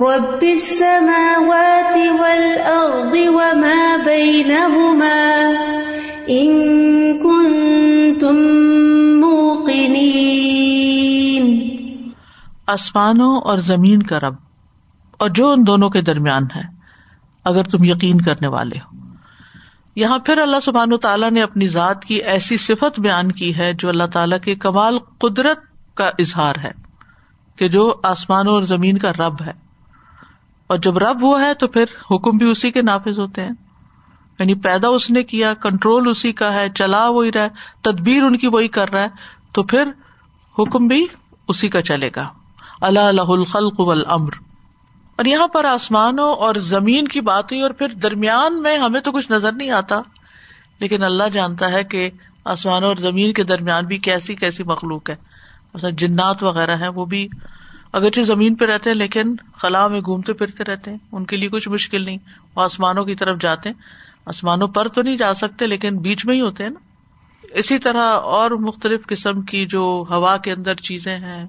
رب السماوات والأرض وما بينهما إن كنتم موقنين. آسمانوں اور زمین کا رب اور جو ان دونوں کے درمیان ہے اگر تم یقین کرنے والے ہو. یہاں پھر اللہ سبحانہ وتعالیٰ نے اپنی ذات کی ایسی صفت بیان کی ہے جو اللہ تعالیٰ کے کمال قدرت کا اظہار ہے کہ جو آسمانوں اور زمین کا رب ہے، اور جب رب وہ ہے تو پھر حکم بھی اسی کے نافذ ہوتے ہیں. یعنی پیدا اس نے کیا، کنٹرول اسی کا ہے، چلا وہی رہا ہے، تدبیر ان کی وہی کر رہا ہے، تو پھر حکم بھی اسی کا چلے گا. الا لہ الخلق والامر. اور یہاں پر آسمانوں اور زمین کی بات ہوئی، اور پھر درمیان میں ہمیں تو کچھ نظر نہیں آتا، لیکن اللہ جانتا ہے کہ آسمانوں اور زمین کے درمیان بھی کیسی کیسی مخلوق ہے. مثلا جنات وغیرہ ہیں، وہ بھی اگرچہ زمین پہ رہتے ہیں لیکن خلا میں گھومتے پھرتے رہتے ہیں، ان کے لیے کچھ مشکل نہیں، وہ آسمانوں کی طرف جاتے ہیں. آسمانوں پر تو نہیں جا سکتے لیکن بیچ میں ہی ہوتے ہیں نا. اسی طرح اور مختلف قسم کی جو ہوا کے اندر چیزیں ہیں،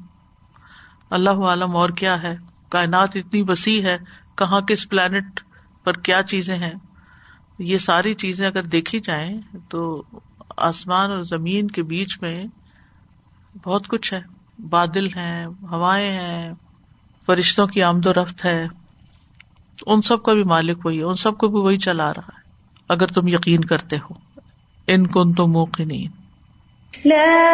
اللہ عالم اور کیا ہے. کائنات اتنی وسیع ہے، کہاں کس پلانٹ پر کیا چیزیں ہیں. یہ ساری چیزیں اگر دیکھی جائیں تو آسمان اور زمین کے بیچ میں بہت کچھ ہے. بادل ہیں، ہوائیں ہیں، فرشتوں کی آمد و رفت ہے، ان سب کا بھی مالک وہی ہے، ان سب کو بھی وہی چلا رہا ہے اگر تم یقین کرتے ہو. ان کنتم موقنین. لا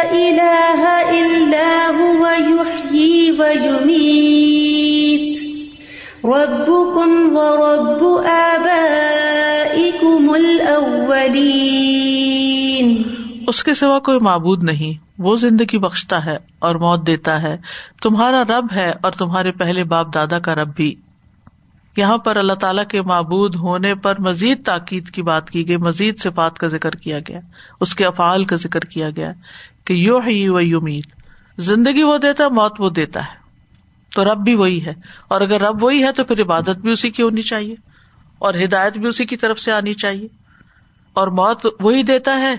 الہ الا هو یحیی و یمیت ربکم و رب آبائکم الاولین. اس کے سوا کوئی معبود نہیں، وہ زندگی بخشتا ہے اور موت دیتا ہے، تمہارا رب ہے اور تمہارے پہلے باپ دادا کا رب بھی. یہاں پر اللہ تعالیٰ کے معبود ہونے پر مزید تاکید کی بات کی گئی، مزید صفات کا ذکر کیا گیا، اس کے افعال کا ذکر کیا گیا کہ یحیی و یمیت، زندگی وہ دیتا ہے، موت وہ دیتا ہے، تو رب بھی وہی ہے. اور اگر رب وہی ہے تو پھر عبادت بھی اسی کی ہونی چاہیے اور ہدایت بھی اسی کی طرف سے آنی چاہیے. اور موت وہی دیتا ہے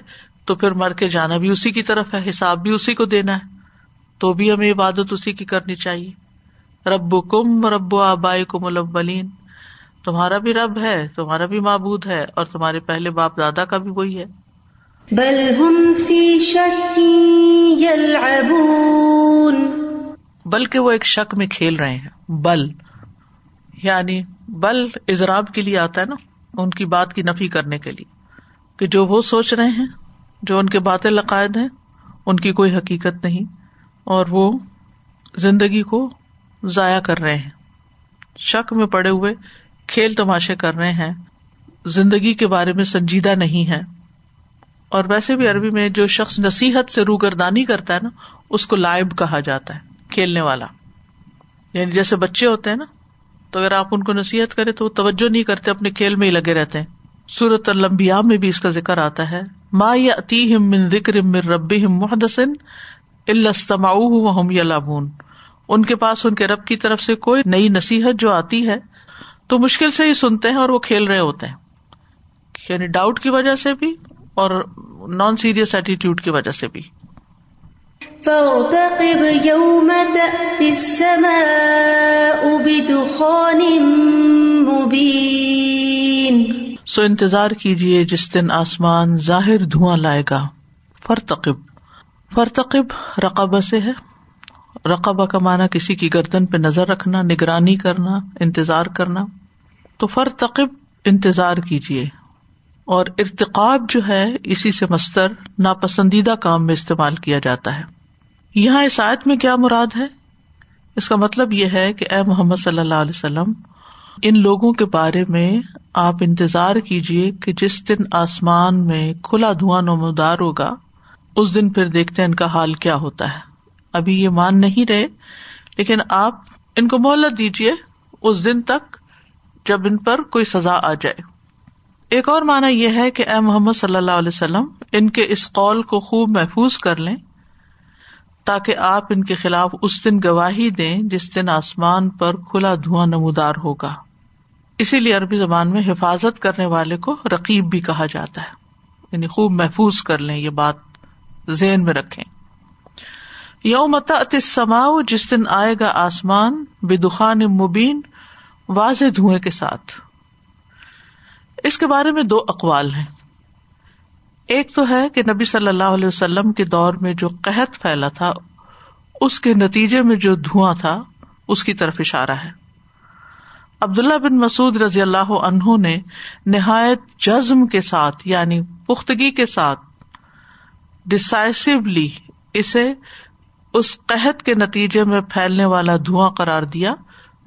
تو پھر مر کے جانا بھی اسی کی طرف ہے، حساب بھی اسی کو دینا ہے، تو بھی ہمیں عبادت اسی کی کرنی چاہیے. ربکم رب آبائکم الاولین، تمہارا بھی رب ہے، تمہارا بھی معبود ہے اور تمہارے پہلے باپ دادا کا بھی وہی ہے. بل ہم فی شک یلعبون، بلکہ وہ ایک شک میں کھیل رہے ہیں. بل یعنی بل اضراب کے لیے آتا ہے نا، ان کی بات کی نفی کرنے کے لیے کہ جو وہ سوچ رہے ہیں، جو ان کے باطل لقائد ہیں، ان کی کوئی حقیقت نہیں اور وہ زندگی کو ضائع کر رہے ہیں، شک میں پڑے ہوئے کھیل تماشے کر رہے ہیں، زندگی کے بارے میں سنجیدہ نہیں ہے. اور ویسے بھی عربی میں جو شخص نصیحت سے روگردانی کرتا ہے نا، اس کو لائب کہا جاتا ہے، کھیلنے والا. یعنی جیسے بچے ہوتے ہیں نا، تو اگر آپ ان کو نصیحت کریں تو وہ توجہ نہیں کرتے، اپنے کھیل میں ہی لگے رہتے ہیں. سورۃ الانبیاء میں بھی اس کا ذکر آتا ہے، ما یأتیہم من ذکر من ربہم محدث الا استمعوہ وہم یلعبون. ان کے پاس ان کے رب کی طرف سے کوئی نئی نصیحت جو آتی ہے تو مشکل سے ہی سنتے ہیں اور وہ کھیل رہے ہوتے ہیں، یعنی ڈاؤٹ کی وجہ سے بھی اور نان سیریس ایٹیٹیوڈ کی وجہ سے بھی. فارتقب یوم تأتی السماء بدخان مبین. سو انتظار کیجئے جس دن آسمان ظاہر دھواں لائے گا. فرتقب، فرتقب رقبہ سے ہے، رقبہ کا معنی کسی کی گردن پہ نظر رکھنا، نگرانی کرنا، انتظار کرنا. تو فرتقب انتظار کیجیے. اور ارتقاب جو ہے اسی سے مصدر ناپسندیدہ کام میں استعمال کیا جاتا ہے. یہاں اس آیت میں کیا مراد ہے؟ اس کا مطلب یہ ہے کہ اے محمد صلی اللہ علیہ وسلم، ان لوگوں کے بارے میں آپ انتظار کیجیے کہ جس دن آسمان میں کھلا دھواں نمودار ہوگا، اس دن پھر دیکھتے ہیں ان کا حال کیا ہوتا ہے. ابھی یہ مان نہیں رہے لیکن آپ ان کو مہلت دیجیے اس دن تک جب ان پر کوئی سزا آ جائے. ایک اور معنی یہ ہے کہ اے محمد صلی اللہ علیہ وسلم، ان کے اس قول کو خوب محفوظ کر لیں تاکہ آپ ان کے خلاف اس دن گواہی دیں جس دن آسمان پر کھلا دھواں نمودار ہوگا. اسی لیے عربی زبان میں حفاظت کرنے والے کو رقیب بھی کہا جاتا ہے، یعنی خوب محفوظ کر لیں، یہ بات ذہن میں رکھیں. یوم تأتی السماء، جس دن آئے گا آسمان، بدخان مبین، واضح دھوئیں کے ساتھ. اس کے بارے میں دو اقوال ہیں. ایک تو ہے کہ نبی صلی اللہ علیہ وسلم کے دور میں جو قحط پھیلا تھا اس کے نتیجے میں جو دھواں تھا اس کی طرف اشارہ ہے. عبداللہ بن مسعود رضی اللہ عنہ نے نہایت جزم کے ساتھ یعنی پختگی کے ساتھ ڈیسائسیولی اسے اس قحط کے نتیجے میں پھیلنے والا دھواں قرار دیا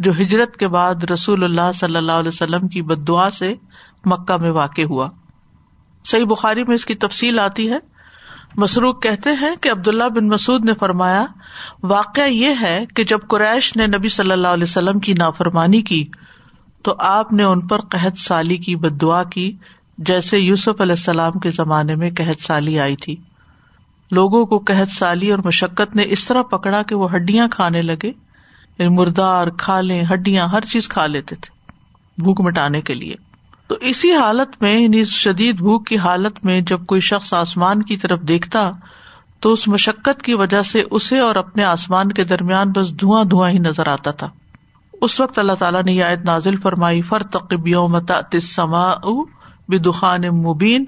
جو ہجرت کے بعد رسول اللہ صلی اللہ علیہ وسلم کی بد دعا سے مکہ میں واقع ہوا. صحیح بخاری میں اس کی تفصیل آتی ہے. مسروق کہتے ہیں کہ عبداللہ بن مسعود نے فرمایا، واقعہ یہ ہے کہ جب قریش نے نبی صلی اللہ علیہ وسلم کی نافرمانی کی تو آپ نے ان پر قحط سالی کی بد دعا کی، جیسے یوسف علیہ السلام کے زمانے میں قحط سالی آئی تھی. لوگوں کو قحط سالی اور مشقت نے اس طرح پکڑا کہ وہ ہڈیاں کھانے لگے، مردار، کھالیں، ہڈیاں، ہر چیز کھا لیتے تھے بھوک مٹانے کے لیے. تو اسی حالت میں، یعنی شدید بھوک کی حالت میں، جب کوئی شخص آسمان کی طرف دیکھتا تو اس مشقت کی وجہ سے اسے اور اپنے آسمان کے درمیان بس دھواں دھواں ہی نظر آتا تھا. اس وقت اللہ تعالیٰ نے یہ آیت نازل فرمائی، فَارْتَقِبْ يَوْمَ تَأْتِ السَّمَاءُ بِدُخَانٍ مُبِينٍ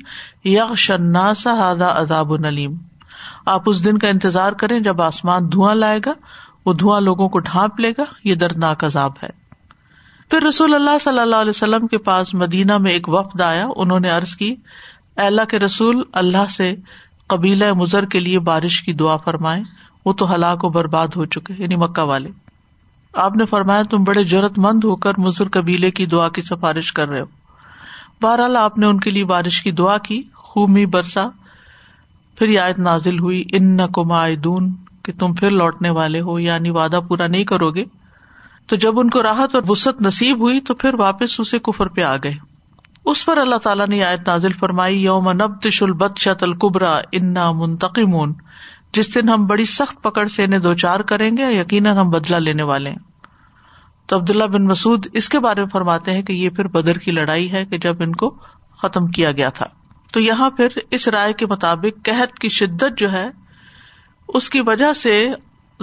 يَغْشَى النَّاسَ هَذَا عَذَابٌ أَلِيمٌ. آپ اس دن کا انتظار کریں جب آسمان دھواں لائے گا، وہ دھواں لوگوں کو ڈھانپ لے گا، یہ دردناک عذاب ہے. پھر رسول اللہ صلی اللہ علیہ وسلم کے پاس مدینہ میں ایک وفد آیا. انہوں نے عرض کی، اے اللہ کے رسول، اللہ سے قبیلہ مضر کے لیے بارش کی دعا فرمائیں، وہ تو ہلاک و برباد ہو چکے، یعنی مکہ والے. آپ نے فرمایا، تم بڑے جرأت مند ہو کر مضر قبیلے کی دعا کی سفارش کر رہے ہو. بہرحال آپ نے ان کے لیے بارش کی دعا کی، خوب می برسا. پھر یہ آیت نازل ہوئی، انکم عائدون، کہ تم پھر لوٹنے والے ہو، یعنی وعدہ پورا نہیں کرو گے. تو جب ان کو راحت اور وسعت نصیب ہوئی تو پھر واپس اسے کفر پہ آ گئے. اس پر اللہ تعالیٰ نے آیت نازل فرمائی، یوم نبطش البطشۃ الکبری انا منتقمون، جس دن ہم بڑی سخت پکڑ سے انہیں دوچار کریں گے، یقیناً ہم بدلہ لینے والے ہیں. تو عبداللہ بن مسعود اس کے بارے میں فرماتے ہیں کہ یہ پھر بدر کی لڑائی ہے کہ جب ان کو ختم کیا گیا تھا. تو یہاں پھر اس رائے کے مطابق قحط کی شدت جو ہے اس کی وجہ سے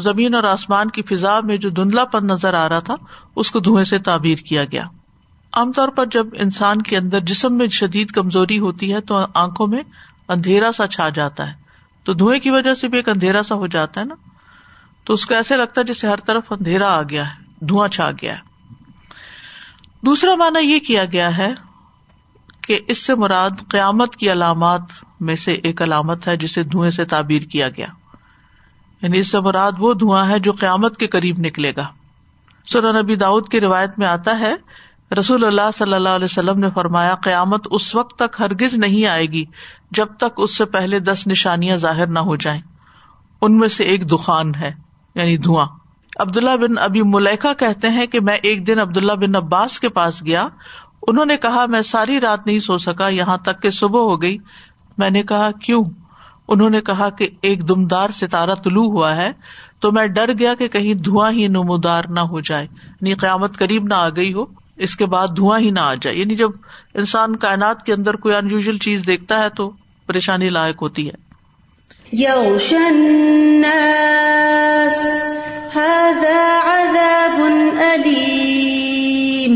زمین اور آسمان کی فضا میں جو دھندلا پن نظر آ رہا تھا اس کو دھوئیں سے تعبیر کیا گیا. عام طور پر جب انسان کے اندر جسم میں شدید کمزوری ہوتی ہے تو آنکھوں میں اندھیرا سا چھا جاتا ہے، تو دھوئیں کی وجہ سے بھی ایک اندھیرا سا ہو جاتا ہے نا، تو اس کو ایسے لگتا ہے جیسے ہر طرف اندھیرا آ گیا ہے، دھواں چھا گیا ہے. دوسرا معنی یہ کیا گیا ہے کہ اس سے مراد قیامت کی علامات میں سے ایک علامت ہے جسے دھوئیں سے تعبیر کیا گیا، یعنی اس سے مراد وہ دھواں ہے جو قیامت کے قریب نکلے گا. سنن ابی داؤد کی روایت میں آتا ہے، رسول اللہ صلی اللہ علیہ وسلم نے فرمایا، قیامت اس وقت تک ہرگز نہیں آئے گی جب تک اس سے پہلے 10 نشانیاں ظاہر نہ ہو جائیں. ان میں سے ایک دخان ہے، یعنی دھواں. عبداللہ بن ابی ملیکہ کہتے ہیں کہ میں ایک دن عبداللہ بن عباس کے پاس گیا. انہوں نے کہا، میں ساری رات نہیں سو سکا یہاں تک کہ صبح ہو گئی. میں نے کہا، کیوں؟ انہوں نے کہا کہ ایک دمدار ستارہ طلوع ہوا ہے تو میں ڈر گیا کہ کہیں دھواں ہی نمودار نہ ہو جائے، یعنی قیامت قریب نہ آ گئی ہو، اس کے بعد دھواں ہی نہ آ جائے. یعنی جب انسان کائنات کے اندر کوئی انیوژل چیز دیکھتا ہے تو پریشانی لاحق ہوتی ہے. يغشى الناس هذا عذاب أليم،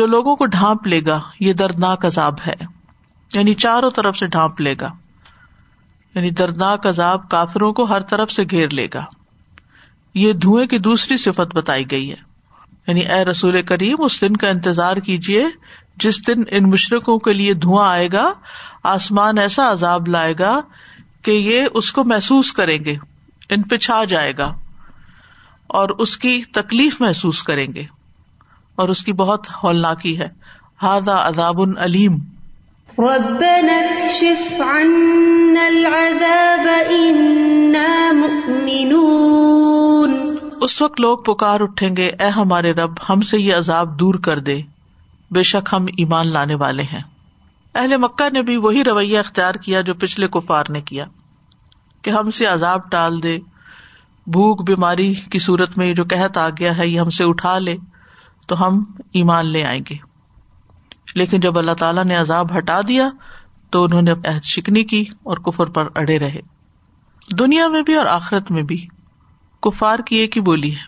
جو لوگوں کو ڈھانپ لے گا، یہ دردناک عذاب ہے، یعنی چاروں طرف سے ڈھانپ لے گا، یعنی دردناک عذاب کافروں کو ہر طرف سے گھیر لے گا. یہ دھوئیں کی دوسری صفت بتائی گئی ہے، یعنی اے رسول کریم، اس دن کا انتظار کیجئے جس دن ان مشرکوں کے لیے دھواں آئے گا، آسمان ایسا عذاب لائے گا کہ یہ اس کو محسوس کریں گے، ان پہ چھا جائے گا اور اس کی تکلیف محسوس کریں گے، اور اس کی بہت ہولناکی ہے. ھذا عذاب علیم، رَبَّنَا اكْشِفْ عَنَّا الْعَذَابَ إِنَّا مُؤْمِنُونَ. اس وقت لوگ پکار اٹھیں گے، اے ہمارے رب، ہم سے یہ عذاب دور کر دے، بے شک ہم ایمان لانے والے ہیں. اہل مکہ نے بھی وہی رویہ اختیار کیا جو پچھلے کفار نے کیا، کہ ہم سے عذاب ٹال دے، بھوک بیماری کی صورت میں جو قحط آ گیا ہے یہ ہم سے اٹھا لے تو ہم ایمان لے آئیں گے. لیکن جب اللہ تعالیٰ نے عذاب ہٹا دیا تو انہوں نے عہد شکنی کی اور کفر پر اڑے رہے. دنیا میں بھی اور آخرت میں بھی کفار کی ایک ہی بولی ہے.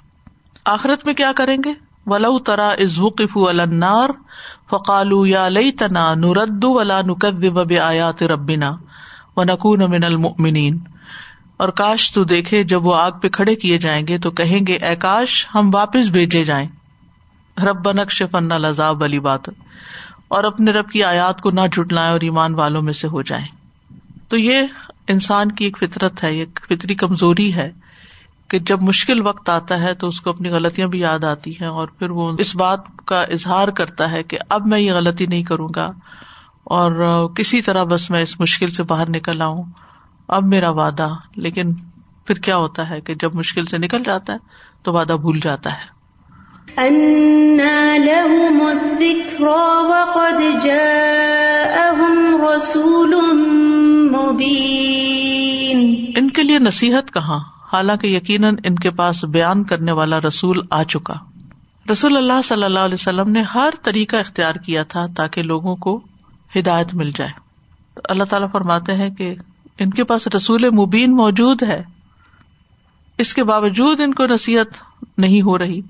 آخرت میں کیا کریں گے؟ وَلَوْ تَرَىٰ إِذْ وُقِفُوا عَلَى النَّارِ فَقَالُوا يَا لَيْتَنَا نُرَدُّ وَلَا نُكَذِّبَ بِآيَاتِ رَبِّنَا وَنَكُونَ مِنَ الْمُؤْمِنِينَ. اور کاش تو دیکھے جب وہ آگ پہ کھڑے کیے جائیں گے تو کہیں گے اے کاش ہم واپس بھیجے جائیں. رَبَّنَا اكْشِفْ عَنَّا الْعَذَابَ وَلِ بَاتٍ. اور اپنے رب کی آیات کو نہ جھٹلائیں اور ایمان والوں میں سے ہو جائیں. تو یہ انسان کی ایک فطرت ہے, ایک فطری کمزوری ہے کہ جب مشکل وقت آتا ہے تو اس کو اپنی غلطیاں بھی یاد آتی ہیں اور پھر وہ اس بات کا اظہار کرتا ہے کہ اب میں یہ غلطی نہیں کروں گا اور کسی طرح بس میں اس مشکل سے باہر نکل آؤں, اب میرا وعدہ. لیکن پھر کیا ہوتا ہے کہ جب مشکل سے نکل جاتا ہے تو وعدہ بھول جاتا ہے. أَنَّى لَهُمُ الذِّكْرَى وَقَدْ جَاءَهُمْ رَسُولٌ مُبِينٌ. ان کے لیے نصیحت کہاں, حالانکہ یقیناً ان کے پاس بیان کرنے والا رسول آ چکا. رسول اللہ صلی اللہ علیہ وسلم نے ہر طریقہ اختیار کیا تھا تاکہ لوگوں کو ہدایت مل جائے. اللہ تعالیٰ فرماتے ہیں کہ ان کے پاس رسول مبین موجود ہے, اس کے باوجود ان کو نصیحت نہیں ہو رہی.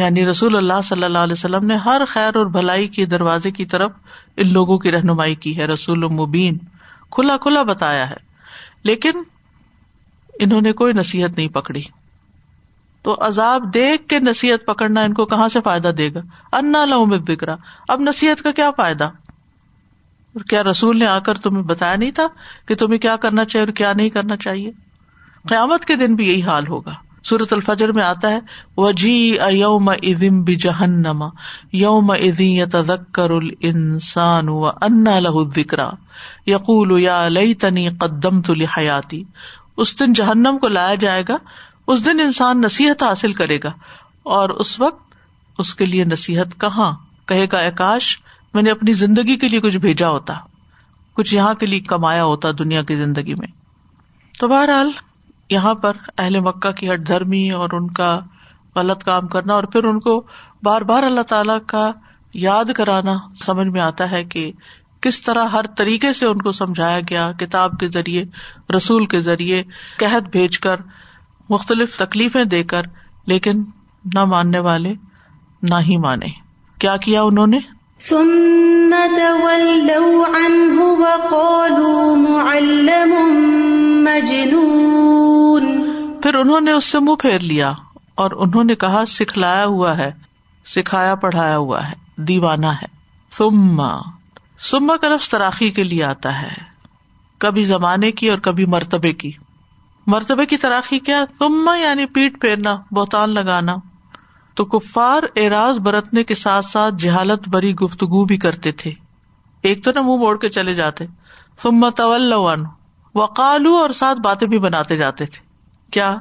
یعنی رسول اللہ صلی اللہ علیہ وسلم نے ہر خیر اور بھلائی کے دروازے کی طرف ان لوگوں کی رہنمائی کی ہے. رسول مبین کھلا کھلا بتایا ہے, لیکن انہوں نے کوئی نصیحت نہیں پکڑی. تو عذاب دیکھ کے نصیحت پکڑنا ان کو کہاں سے فائدہ دے گا؟ انا لہم الذکری, اب نصیحت کا کیا فائدہ؟ کیا رسول نے آ کر تمہیں بتایا نہیں تھا کہ تمہیں کیا کرنا چاہیے اور کیا نہیں کرنا چاہیے؟ قیامت کے دن بھی یہی حال ہوگا. سورۃ الفجر میں آتا ہے وَجِیءَ یَوْمَئِذٍ بِجَہَنَّمَ یَوْمَئِذٍ یَتَذَکَّرُ الْإِنسَانُ وَأَنَّىٰ لَهُ الذِّکریٰ یَقُولُ یَا لَیتَنِی قَدَّمْتُ لِحَیَاتِی. اس دن جہنم کو لایا جائے گا, اس دن انسان نصیحت حاصل کرے گا اور اس وقت اس کے لیے نصیحت کہاں, کہے گا اے کاش میں نے اپنی زندگی کے لیے کچھ بھیجا ہوتا, کچھ یہاں کے لیے کمایا ہوتا دنیا کی زندگی میں. تو بہرحال یہاں پر اہل مکہ کی ہٹ دھرمی اور ان کا غلط کام کرنا اور پھر ان کو بار بار اللہ تعالیٰ کا یاد کرانا سمجھ میں آتا ہے کہ کس طرح ہر طریقے سے ان کو سمجھایا گیا, کتاب کے ذریعے, رسول کے ذریعے, قحط بھیج کر, مختلف تکلیفیں دے کر, لیکن نہ ماننے والے نہ ہی مانے. کیا کیا انہوں نے؟ ثم تولوا عنہ وقالوا معلم مجنون. پھر انہوں نے اس سے منہ پھیر لیا اور انہوں نے کہا سکھلایا ہوا ہے, سکھایا پڑھایا ہوا ہے, دیوانہ ہے. ثم کا لفظ تراخی کے لیے آتا ہے, کبھی زمانے کی اور کبھی مرتبے کی. مرتبے کی تراخی کیا؟ ثم یعنی پیٹ پھیرنا, بہتان لگانا. تو کفار اعراض برتنے کے ساتھ ساتھ جہالت بری گفتگو بھی کرتے تھے. ایک تو نہ منہ موڑ کے چلے جاتے, ثم تولوا عنہ وقالوا, اور ساتھ باتیں بھی بناتے جاتے تھے. کیا؟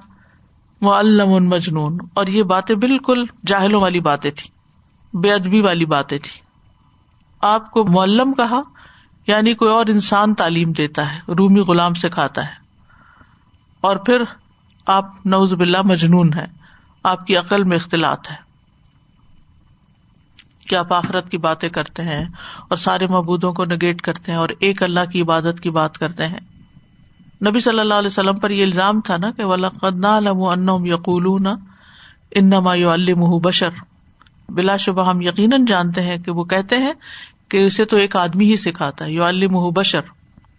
معلم مجنون. اور یہ باتیں بالکل جاہلوں والی باتیں تھی, بے ادبی والی باتیں تھی. آپ کو معلم کہا یعنی کوئی اور انسان تعلیم دیتا ہے, رومی غلام سکھاتا ہے, اور پھر آپ نعوذ باللہ مجنون ہیں, آپ کی عقل میں اختلاط ہے کہ آپ آخرت کی باتیں کرتے ہیں اور سارے معبودوں کو نگیٹ کرتے ہیں اور ایک اللہ کی عبادت کی بات کرتے ہیں. نبی صلی اللہ علیہ وسلم پر یہ الزام تھا نا کہ وَلَقَدْ نَعْلَمُ أَنَّهُمْ يَقُولُونَ إِنَّمَا يُعَلِّمُهُ بَشَرٌ. بلا شبہ ہم یقیناً جانتے ہیں کہ وہ کہتے ہیں کہ اسے تو ایک آدمی ہی سکھاتا ہے, یعلمہ بشر,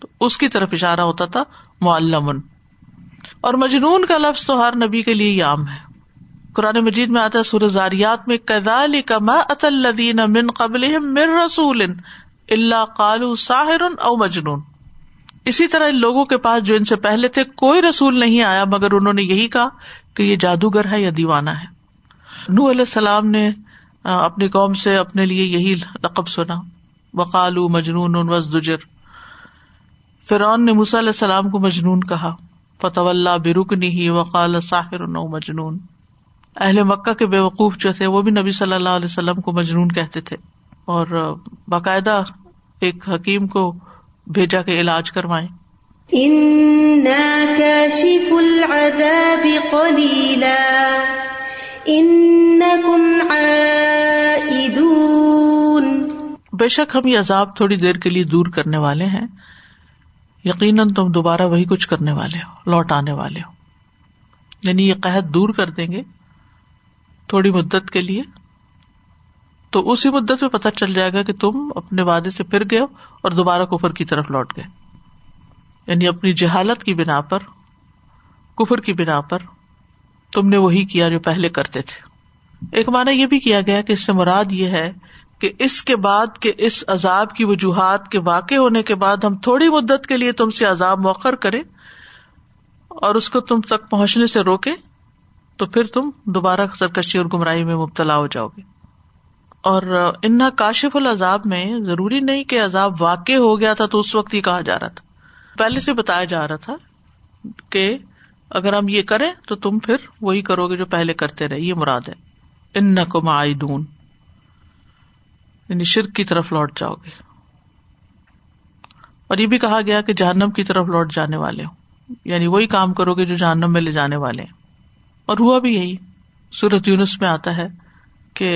تو اس کی طرف اشارہ ہوتا تھا معلم. اور مجنون کا لفظ تو ہر نبی کے لیے عام ہے. قرآن مجید میں آتا ہے سورہ زاریات میں کذالک ما اتی الذین من قبلہم من رسول الا قالوا ساحر او مجنون. اسی طرح ان لوگوں کے پاس جو ان سے پہلے تھے کوئی رسول نہیں آیا مگر انہوں نے یہی کہا کہ یہ جادوگر ہے یا دیوانہ ہے. نوح علیہ السلام نے اپنی قوم سے اپنے لیے یہی لقب سنا, وقالو مجنون وازدجر. فرعون نے موسیٰ علیہ السلام کو مجنون کہا, فتولیٰ برکنہ وقال ساحر او مجنون. اہل مکہ کے بے وقوف جو تھے وہ بھی نبی صلی اللہ علیہ وسلم کو مجنون کہتے تھے اور باقاعدہ ایک حکیم کو بھیجا کہ علاج کروائیں. انا کاشف العذاب قلیلا انکم عائدون. بے شک ہم یہ عذاب تھوڑی دیر کے لیے دور کرنے والے ہیں, یقیناً تم دوبارہ وہی کچھ کرنے والے ہو, لوٹ آنے والے ہو. یعنی یہ قحط دور کر دیں گے تھوڑی مدت کے لیے، تو اسی مدت میں پتہ چل جائے گا کہ تم اپنے وعدے سے پھر گئے اور دوبارہ کفر کی طرف لوٹ گئے، یعنی اپنی جہالت کی بنا پر، کفر کی بنا پر تم نے وہی کیا جو پہلے کرتے تھے۔ ایک معنی یہ بھی کیا گیا کہ اس سے مراد یہ ہے کہ اس کے بعد کہ اس عذاب کی وجوہات کے واقع ہونے کے بعد ہم تھوڑی مدت کے لیے تم سے عذاب مؤخر کریں اور اس کو تم تک پہنچنے سے روکیں، تو پھر تم دوبارہ سرکشی اور گمراہی میں مبتلا ہو جاؤ گے۔ اور انہا کاشف العذاب میں ضروری نہیں کہ عذاب واقع ہو گیا تھا تو اس وقت ہی کہا جا رہا تھا، پہلے سے بتایا جا رہا تھا کہ اگر ہم یہ کریں تو تم پھر وہی کرو گے جو پہلے کرتے رہے، یہ مراد ہے۔ انکم عائدون یعنی شرک کی طرف لوٹ جاؤ گے، اور یہ بھی کہا گیا کہ جہنم کی طرف لوٹ جانے والے ہو، یعنی وہی کام کرو گے جو جہنم میں لے جانے والے ہیں، اور ہوا بھی یہی۔ سورۃ یونس میں آتا ہے کہ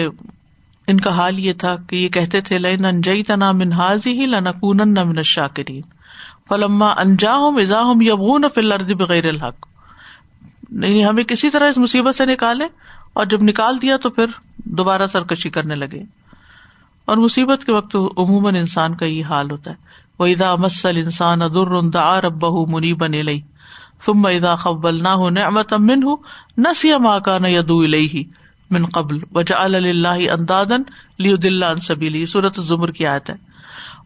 ان کا حال یہ تھا کہ یہ کہتے تھے لئن انجیتنا من ھذہ لنکونن من الشاکرین فلما انجاہم اذا ھم یبغون فی الارض بغیر الحق، یعنی ہمیں کسی طرح اس مصیبت سے نکالے، اور جب نکال دیا تو پھر دوبارہ سرکشی کرنے لگے۔ اور مصیبت کے وقت عموماً انسان کا یہ حال ہوتا ہے۔ وَإِذَا مَسَّ الْإِنسَانَ ضُرٌّ دَعَا رَبَّهُ مُنِيبًا إِلَيْهِ ثُمَّ إِذَا خَوَّلْنَاهُ نِعْمَةً مِّنْهُ نَسِيَ مَا كَانَ يَدْعُو إِلَيْهِ مِن قَبْلُ وَجَعَلَ لِلَّهِ أَنْدَادًا لِيُضِلَّ عَن سَبِيلِهِ، سورۃ الزمر کی آیت ہے۔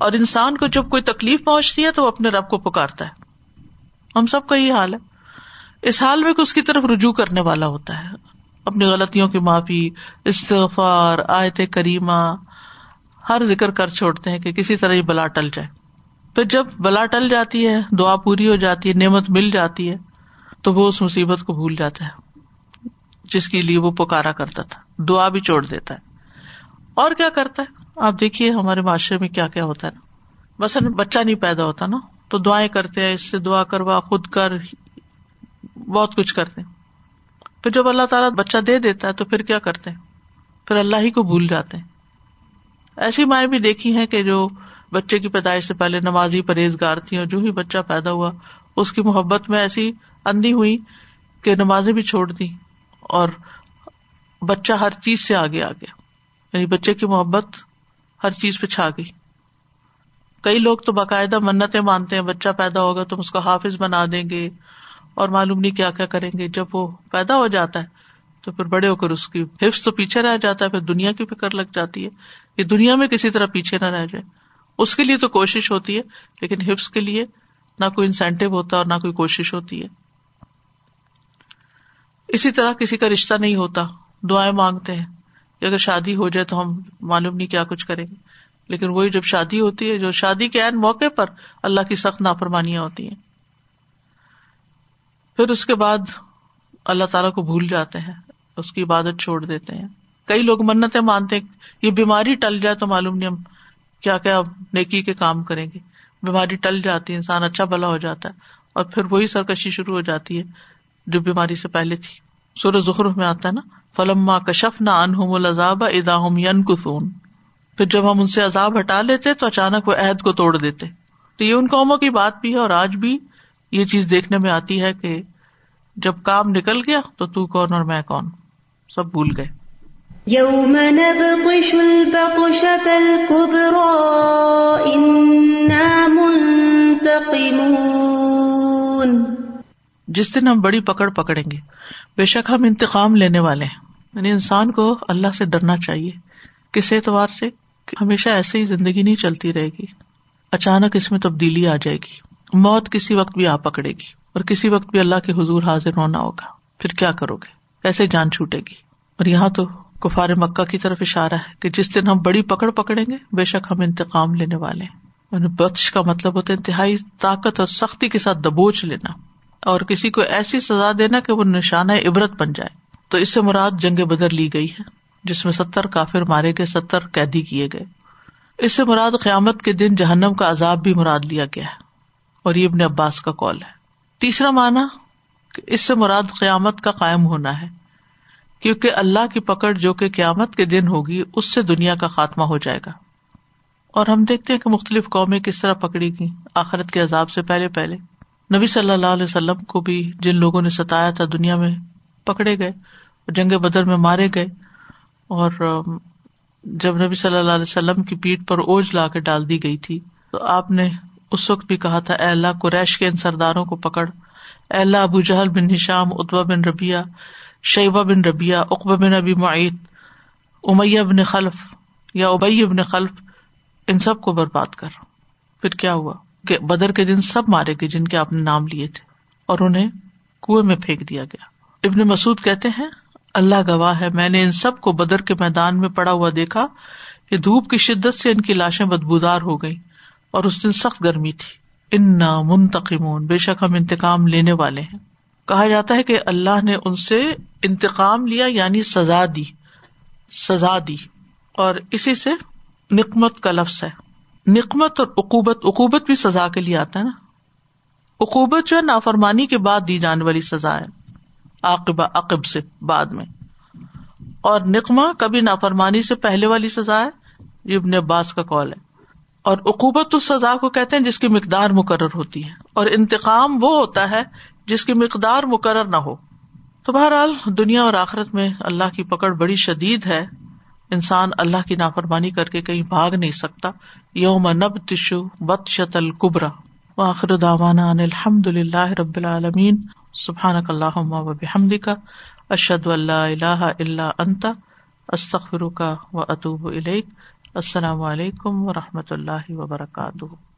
اور انسان کو جب کوئی تکلیف پہنچتی ہے تو وہ اپنے رب کو پکارتا ہے، ہم سب کا یہ حال ہے۔ اس حال میں اس کی طرف رجوع کرنے والا ہوتا ہے، اپنی غلطیوں کی معافی، استغفار، آیت کریمہ، ہر ذکر کر چھوڑتے ہیں کہ کسی طرح یہ بلا ٹل جائے۔ پھر جب بلا ٹل جاتی ہے، دعا پوری ہو جاتی ہے، نعمت مل جاتی ہے، تو وہ اس مصیبت کو بھول جاتا ہے جس کے لیے وہ پکارا کرتا تھا، دعا بھی چھوڑ دیتا ہے اور کیا کرتا ہے۔ آپ دیکھیے ہمارے معاشرے میں کیا کیا ہوتا ہے نا، مثلا بچہ نہیں پیدا ہوتا نا تو دعائیں کرتے ہیں، اس سے دعا کروا، خود کر، بہت کچھ کرتے ہیں۔ پھر جب اللہ تعالیٰ بچہ دے دیتا ہے تو پھر کیا کرتے ہیں، پھر اللہ ہی کو بھول جاتے ہیں۔ ایسی مائیں بھی دیکھی ہیں کہ جو بچے کی پیدائش سے پہلے نمازی پرہیزگار تھیں اور جو ہی بچہ پیدا ہوا اس کی محبت میں ایسی اندھی ہوئی کہ نمازیں بھی چھوڑ دی اور بچہ ہر چیز سے آگے آ گیا، یعنی بچے کی محبت ہر چیز پہ چھا گئی۔ کئی لوگ تو باقاعدہ منتیں مانتے ہیں، بچہ پیدا ہوگا تو اس کو حافظ بنا دیں گے اور معلوم نہیں کیا کیا کریں گے۔ جب وہ پیدا ہو جاتا ہے تو پھر بڑے ہو کر اس کی حفظ تو پیچھے رہ جاتا ہے، پھر دنیا کی فکر لگ جاتی ہے کہ دنیا میں کسی طرح پیچھے نہ رہ جائے۔ اس کے لیے تو کوشش ہوتی ہے، لیکن حفظ کے لیے نہ کوئی انسینٹیو ہوتا اور نہ کوئی کوشش ہوتی ہے۔ اسی طرح کسی کا رشتہ نہیں ہوتا، دعائیں مانگتے ہیں کہ اگر شادی ہو جائے تو ہم معلوم نہیں کیا کچھ کریں گے، لیکن وہی جب شادی ہوتی ہے، جو شادی کے عین موقع پر اللہ کی سخت نافرمانیاں ہوتی ہیں، پھر اس کے بعد اللہ تعالیٰ کو بھول جاتے ہیں، اس کی عبادت چھوڑ دیتے ہیں۔ کئی لوگ منتیں مانتے ہیں، یہ بیماری ٹل جائے تو معلوم نہیں ہم کیا کیا نیکی کے کام کریں گے۔ بیماری ٹل جاتی ہے، انسان اچھا بھلا ہو جاتا ہے، اور پھر وہی سرکشی شروع ہو جاتی ہے جو بیماری سے پہلے تھی۔ سورہ زخرف میں آتا ہے نا، فلما کشفنا عنہم العذاب اذا ہم ینکثون، پھر جب ہم ان سے عذاب ہٹا لیتے تو اچانک وہ عہد کو توڑ دیتے۔ تو یہ ان قوموں کی بات بھی ہے، اور آج بھی یہ چیز دیکھنے میں آتی ہے کہ جب کام نکل گیا تو تو کون اور میں کون، سب بھول گئے۔ یوم نبطش البطشۃ الکبریٰ انا منتقمون، جس دن ہم بڑی پکڑ پکڑیں گے، بے شک ہم انتقام لینے والے ہیں۔ یعنی انسان کو اللہ سے ڈرنا چاہیے، کس اعتبار سے، ہمیشہ ایسے ہی زندگی نہیں چلتی رہے گی، اچانک اس میں تبدیلی آ جائے گی، موت کسی وقت بھی آ پکڑے گی اور کسی وقت بھی اللہ کے حضور حاضر ہونا ہوگا، پھر کیا کرو گے، کیسے جان چھوٹے گی۔ اور یہاں تو کفار مکہ کی طرف اشارہ ہے کہ جس دن ہم بڑی پکڑ پکڑیں گے بے شک ہم انتقام لینے والے ہیں۔ بطش کا مطلب ہوتا ہے انتہائی طاقت اور سختی کے ساتھ دبوچ لینا، اور کسی کو ایسی سزا دینا کہ وہ نشانہ عبرت بن جائے۔ تو اس سے مراد جنگ بدر لی گئی ہے، جس میں 70 کافر مارے گئے، 70 قیدی کیے گئے۔ اس سے مراد قیامت کے دن جہنم کا عذاب بھی مراد لیا گیا ہے، اور یہ ابن عباس کا قول ہے۔ تیسرا معنی کہ اس سے مراد قیامت کا قائم ہونا ہے، کیونکہ اللہ کی پکڑ جو کہ قیامت کے دن ہوگی اس سے دنیا کا خاتمہ ہو جائے گا۔ اور ہم دیکھتے ہیں کہ مختلف قومیں کس طرح پکڑی گئیں آخرت کے عذاب سے پہلے پہلے۔ نبی صلی اللہ علیہ وسلم کو بھی جن لوگوں نے ستایا تھا دنیا میں، پکڑے گئے, جنگ بدر میں مارے گئے, اور جب نبی صلی اللہ علیہ وسلم کی پیٹھ پر اوج لا کے ڈال دی گئی تھی تو آپ نے اس وقت بھی کہا تھا, اے اللہ قریش کے ان سرداروں کو پکڑ, اے اللہ ابو جہل بن ہشام, عتبہ بن ربیعہ, شیبہ بن ربیعہ, عقبہ بن ابی معیط, امیہ بن خلف یا ابی بن خلف, ان سب کو برباد کر. پھر کیا ہوا کہ بدر کے دن سب مارے گئے جن کے آپ نے نام لیے تھے, اور انہیں کنویں میں پھینک دیا گیا. ابن مسعود کہتے ہیں, اللہ گواہ ہے, میں نے ان سب کو بدر کے میدان میں پڑا ہوا دیکھا کہ دھوپ کی شدت سے ان کی لاشیں بدبودار ہو گئیں اور اس دن سخت گرمی تھی. انا منتقمون, بے شک ہم انتقام لینے والے ہیں. کہا جاتا ہے کہ اللہ نے ان سے انتقام لیا, یعنی سزا دی, اور اسی سے نقمت کا لفظ ہے. نقمت اور عقوبت بھی سزا کے لیے آتا ہے نا. عقوبت جو ہے نافرمانی کے بعد دی جانے والی سزا ہے, عقب سے بعد میں, اور نقمہ کبھی نافرمانی سے پہلے والی سزا ہے, یہ ابن عباس کا قول ہے. اور عقوبت اس سزا کو کہتے ہیں جس کی مقدار مقرر ہوتی ہے, اور انتقام وہ ہوتا ہے جس کی مقدار مقرر نہ ہو. تو بہرحال دنیا اور آخرت میں اللہ کی پکڑ بڑی شدید ہے. انسان اللہ کی نافرمانی کر کے کہیں بھاگ نہیں سکتا. یوم نبتش بطشۃ الکبریٰ. وآخر دعوانا ان الحمد للہ رب العالمین. سبحانک اللہم وبحمدک, اشہد ان لا الہ الا انت, استغفرک واتوب الیک. السلام علیکم ورحمۃ اللہ وبرکاتہ.